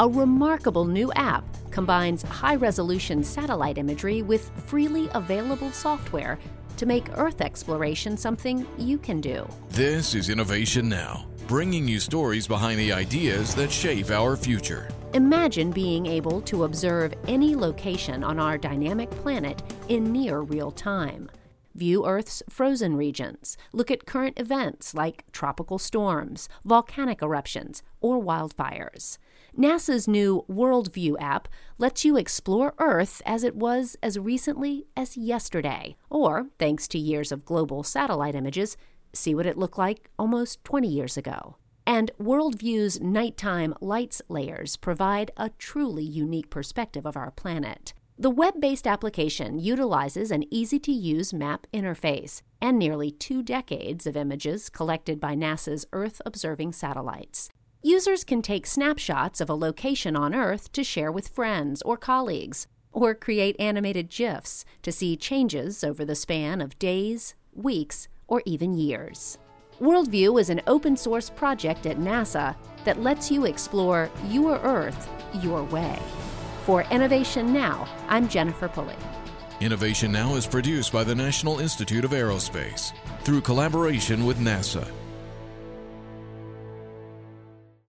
A remarkable new app combines high-resolution satellite imagery with freely available software to make Earth exploration something you can do. This is Innovation Now, bringing you stories behind the ideas that shape our future. Imagine being able to observe any location on our dynamic planet in near real time. View Earth's frozen regions, look at current events like tropical storms, volcanic eruptions, or wildfires. NASA's new Worldview app lets you explore Earth as it was as recently as yesterday, or, thanks to years of global satellite images, see what it looked like almost 20 years ago. And Worldview's nighttime lights layers provide a truly unique perspective of our planet. The web-based application utilizes an easy-to-use map interface and nearly 2 decades of images collected by NASA's Earth-observing satellites. Users can take snapshots of a location on Earth to share with friends or colleagues, or create animated GIFs to see changes over the span of days, weeks, or even years. Worldview is an open-source project at NASA that lets you explore your Earth your way. For Innovation Now, I'm Jennifer Pulley. Innovation Now is produced by the National Institute of Aerospace through collaboration with NASA.